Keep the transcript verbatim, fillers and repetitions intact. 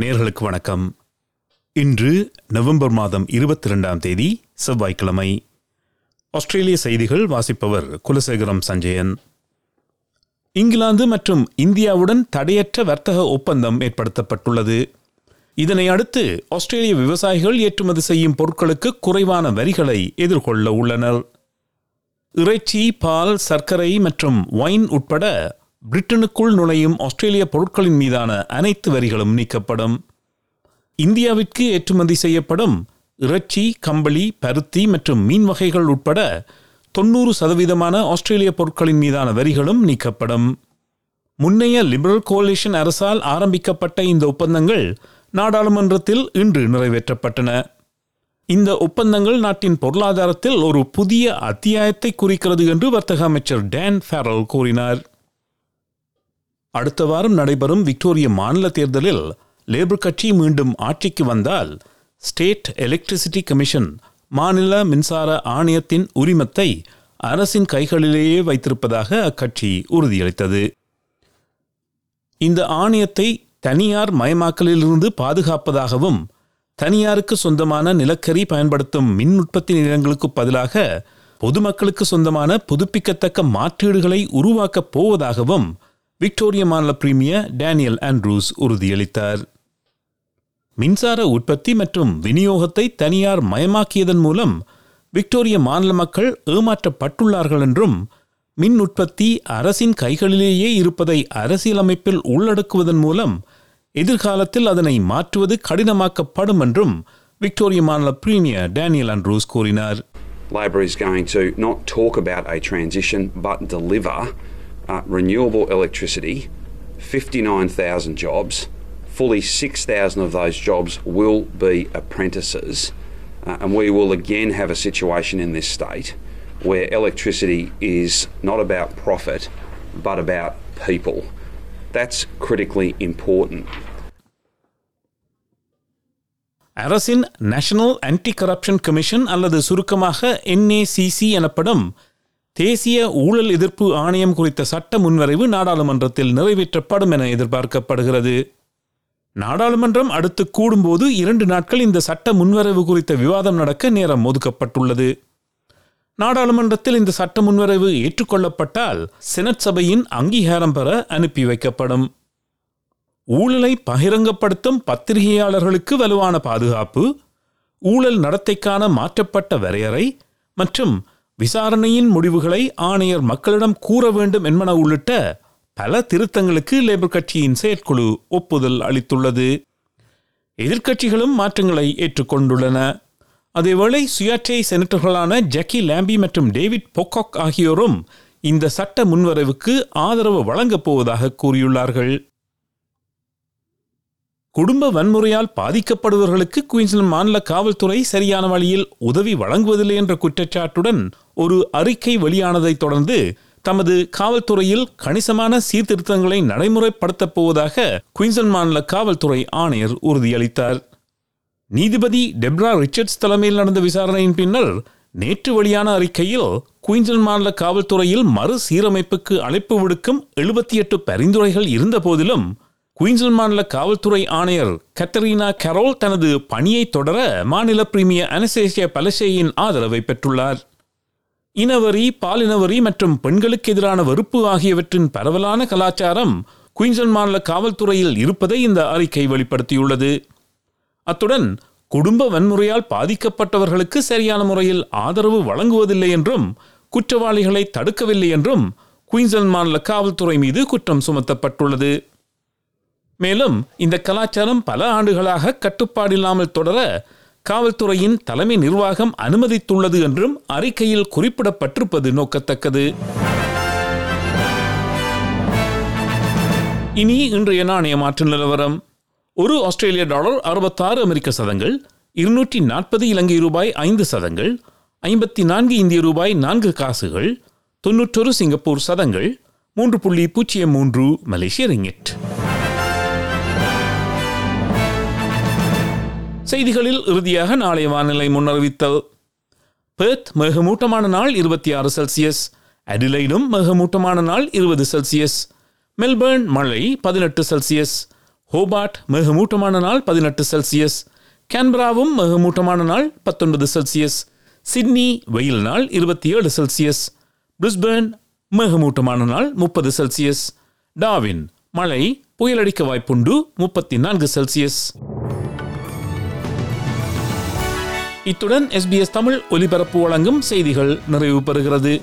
நேயர்களுக்கு வணக்கம். இன்று நவம்பர் மாதம் இருபத்தி இரண்டாம் தேதி செவ்வாய்க்கிழமை. ஆஸ்திரேலிய செய்திகள் வாசிப்பவர் குலசேகரம் சஞ்சயன். இங்கிலாந்து மற்றும் இந்தியாவுடன் தடையற்ற வர்த்தக ஒப்பந்தம் ஏற்படுத்தப்பட்டுள்ளது. இதனை அடுத்து ஆஸ்திரேலிய விவசாயிகள் ஏற்றுமதி செய்யும் பொருட்களுக்கு குறைவான வரிகளை எதிர்கொள்ள உள்ளனர். இறைச்சி, பால், சர்க்கரை மற்றும் ஒயின் உட்பட பிரிட்டனுக்குள் நுழையும் ஆஸ்திரேலிய பொருட்களின் மீதான அனைத்து வரிகளும் நீக்கப்படும். இந்தியாவிற்கு ஏற்றுமதி செய்யப்படும் இறைச்சி, கம்பளி, பருத்தி மற்றும் மீன் வகைகள் உட்பட தொன்னூறு சதவீதமான ஆஸ்திரேலிய பொருட்களின் மீதான வரிகளும் நீக்கப்படும். முன்னைய லிபரல் கோலிஷன் அரசால் ஆரம்பிக்கப்பட்ட இந்த ஒப்பந்தங்கள் நாடாளுமன்றத்தில் இன்று நிறைவேற்றப்பட்டன. இந்த ஒப்பந்தங்கள் நாட்டின் பொருளாதாரத்தில் ஒரு புதிய அத்தியாயத்தை குறிக்கிறது என்று வர்த்தக அமைச்சர் டான் ஃபெரல் கூறினார். அடுத்த வாரம் நடைபெறும் விக்டோரிய மாநில தேர்தலில் லேபர் கட்சி மீண்டும் ஆட்சிக்கு வந்தால் ஸ்டேட் எலக்ட்ரிசிட்டி கமிஷன் மாநில மின்சார ஆணையத்தின் உரிமத்தை அரசின் கைகளிலேயே வைத்திருப்பதாக அக்கட்சி உறுதியளித்தது. இந்த ஆணையத்தை தனியார் மயமாக்கலிலிருந்து பாதுகாப்பதாகவும் தனியாருக்கு சொந்தமான நிலக்கரி பயன்படுத்தும் மின் உற்பத்தி நிலையங்களுக்கு பதிலாக பொதுமக்களுக்கு சொந்தமான புதுப்பிக்கத்தக்க மாற்றீடுகளை உருவாக்கப் போவதாகவும் விக்டோரிய மாநில பிரீமியர் டேனியல் ஆண்ட்ரூஸ் உறுதியளித்தார். மின்சார உற்பத்தி மற்றும் விநியோகத்தை தனியார் மயமாக்கியதன் மூலம் விக்டோரிய மாநில மக்கள் ஏமாற்றப்பட்டுள்ளார்கள் என்றும் மின் உற்பத்தி அரசின் கைகளிலேயே இருப்பதை அரசியலமைப்பில் உள்ளடக்குவதன் மூலம் எதிர்காலத்தில் அதனை மாற்றுவது கடினமாக்கப்படும் என்றும் விக்டோரிய மாநில பிரீமியர் டேனியல் ஆண்ட்ரூஸ் கூறினார். Labor is going to not talk about a transition but deliver Uh, renewable electricity, fifty-nine thousand jobs, fully six thousand of those jobs will be apprentices, uh, and we will again have a situation in this state where electricity is not about profit but about people. That's critically important. அரசின் National Anti-Corruption Commission அல்லது சுருக்கமாக N A C C எனப்படும் தேசிய ஊழல் எதிர்ப்பு ஆணையம் குறித்த சட்ட முன்வரைவு நாடாளுமன்றத்தில் நிறைவேற்றப்படும் என எதிர்பார்க்கப்படுகிறது. நாடாளுமன்றம் அடுத்து கூடும்போது இரண்டு நாட்கள் இந்த சட்ட முன்வரைவு குறித்த விவாதம் நடக்க நேரம் ஒதுக்கப்பட்டுள்ளது. நாடாளுமன்றத்தில் இந்த சட்ட முன்வரைவு ஏற்றுக்கொள்ளப்பட்டால் செனட் சபையின் அங்கீகாரம் பெற அனுப்பி வைக்கப்படும். ஊழலை பகிரங்கப்படுத்தும் பத்திரிகையாளர்களுக்கு வலுவான பாதுகாப்பு, ஊழல் நடத்தைக்கான மாற்றப்பட்ட வரையறை மற்றும் விசாரணையின் முடிவுகளை ஆணையர் மக்களிடம் கூற வேண்டும் என்பன உள்ளிட்ட பல திருத்தங்களுக்கு லேபர் கட்சியின் செயற்குழு ஒப்புதல் அளித்துள்ளது. எதிர்க்கட்சிகளும் மாற்றங்களை ஏற்றுக்கொண்டுள்ளன. அதேவேளை சுயாட்சை செனட்டர்களான ஜக்கி லாம்பி மற்றும் டேவிட் பொக்காக் ஆகியோரும் இந்த சட்ட முன்வரைவுக்கு ஆதரவு வழங்கப் போவதாக கூறியுள்ளார்கள். குடும்ப வன்முறையால் பாதிக்கப்படுபவர்களுக்கு குயின்ஸ்லாந்து மாநில காவல்துறை சரியான வழியில் உதவி வழங்குவதில்லை என்ற குற்றச்சாட்டுடன் ஒரு அறிக்கை வெளியானதைத் தொடர்ந்து தமது காவல்துறையில் கணிசமான சீர்திருத்தங்களை நடைமுறைப்படுத்தப் போவதாக குயின்ஸ்லாந்து மாநில காவல்துறை ஆணையர் உறுதியளித்தார். நீதிபதி டெப்ரா ரிச்சர்ட்ஸ் தலைமையில் நடந்த விசாரணையின் பின்னர் நேற்று வெளியான அறிக்கையில் குயின்ஸ்லாந்து மாநில காவல்துறையில் மறு சீரமைப்புக்கு அழைப்பு விடுக்கும் எழுபத்தி எட்டு பரிந்துரைகள் இருந்த போதிலும் குயின்ஸ்லாந்து மாநில காவல்துறை ஆணையர் கத்தரீனா கரோல் தனது பணியை தொடர மாநில பிரீமியர் அனசேசியா பலசேயின் ஆதரவை பெற்றுள்ளார். இனவரி, பாலினவரி மற்றும் பெண்களுக்கு எதிரான வெறுப்பு ஆகியவற்றின் பரவலான கலாச்சாரம் குயின்ஸ்லாந்து மாநில காவல்துறையில் இருப்பதை இந்த அறிக்கை வெளிப்படுத்தியுள்ளது. அத்துடன் குடும்ப வன்முறையால் பாதிக்கப்பட்டவர்களுக்கு சரியான முறையில் ஆதரவு வழங்குவதில்லை என்றும் குற்றவாளிகளை தடுக்கவில்லை என்றும் குயின்ஸ்லாந்து மாநில காவல்துறை மீது குற்றம் சுமத்தப்பட்டுள்ளது. மேலும் இந்த கலாச்சாரம் பல ஆண்டுகளாக கட்டுப்பாடில்லாமல் தொடர காவல்துறையின் தலைமை நிர்வாகம் அனுமதித்துள்ளது என்றும் அறிக்கையில் குறிப்பிடப்பட்டிருப்பது நோக்கத்தக்கது. இனி இன்றைய நாணய மாற்று நிலவரம். ஒரு ஆஸ்திரேலிய டாலர் அறுபத்தாறு அமெரிக்க சதங்கள், இருநூற்றி நாற்பது இலங்கை ரூபாய் ஐந்து சதங்கள், ஐம்பத்தி நான்கு இந்திய ரூபாய் நான்கு காசுகள், தொன்னூற்றொரு சிங்கப்பூர் சதங்கள், மூன்று புள்ளி பூஜ்ஜியம் மூன்று மலேசிய ரிங்கிட். செய்திகளில் இறுதியாக நாளைய வானிலை முன்னறிவித்தல். பெர்த் மேகமூட்டமான நாள் இருபத்தி ஆறு செல்சியஸ், அடிலைடும் மேகமூட்டமான நாள் இருபது செல்சியஸ், மெல்பர்ன் மழை பதினெட்டு செல்சியஸ், ஹோபார்ட் மிகமூட்டமான நாள் பதினெட்டு செல்சியஸ், கேன்பராவும் மிகமூட்டமான நாள் பத்தொன்பது செல்சியஸ், சிட்னி வெயில் நாள் இருபத்தி ஏழு செல்சியஸ், பிரிஸ்பேர்ன் மிகமூட்டமான நாள் முப்பது செல்சியஸ், டார்வின் மழை புயலடிக்க வாய்ப்புண்டு முப்பத்தி நான்கு செல்சியஸ். இத்துடன் எஸ்பிஎஸ் தமிழ் ஒலிபரப்பு வழங்கும் செய்திகள் நிறைவு பெறுகிறது.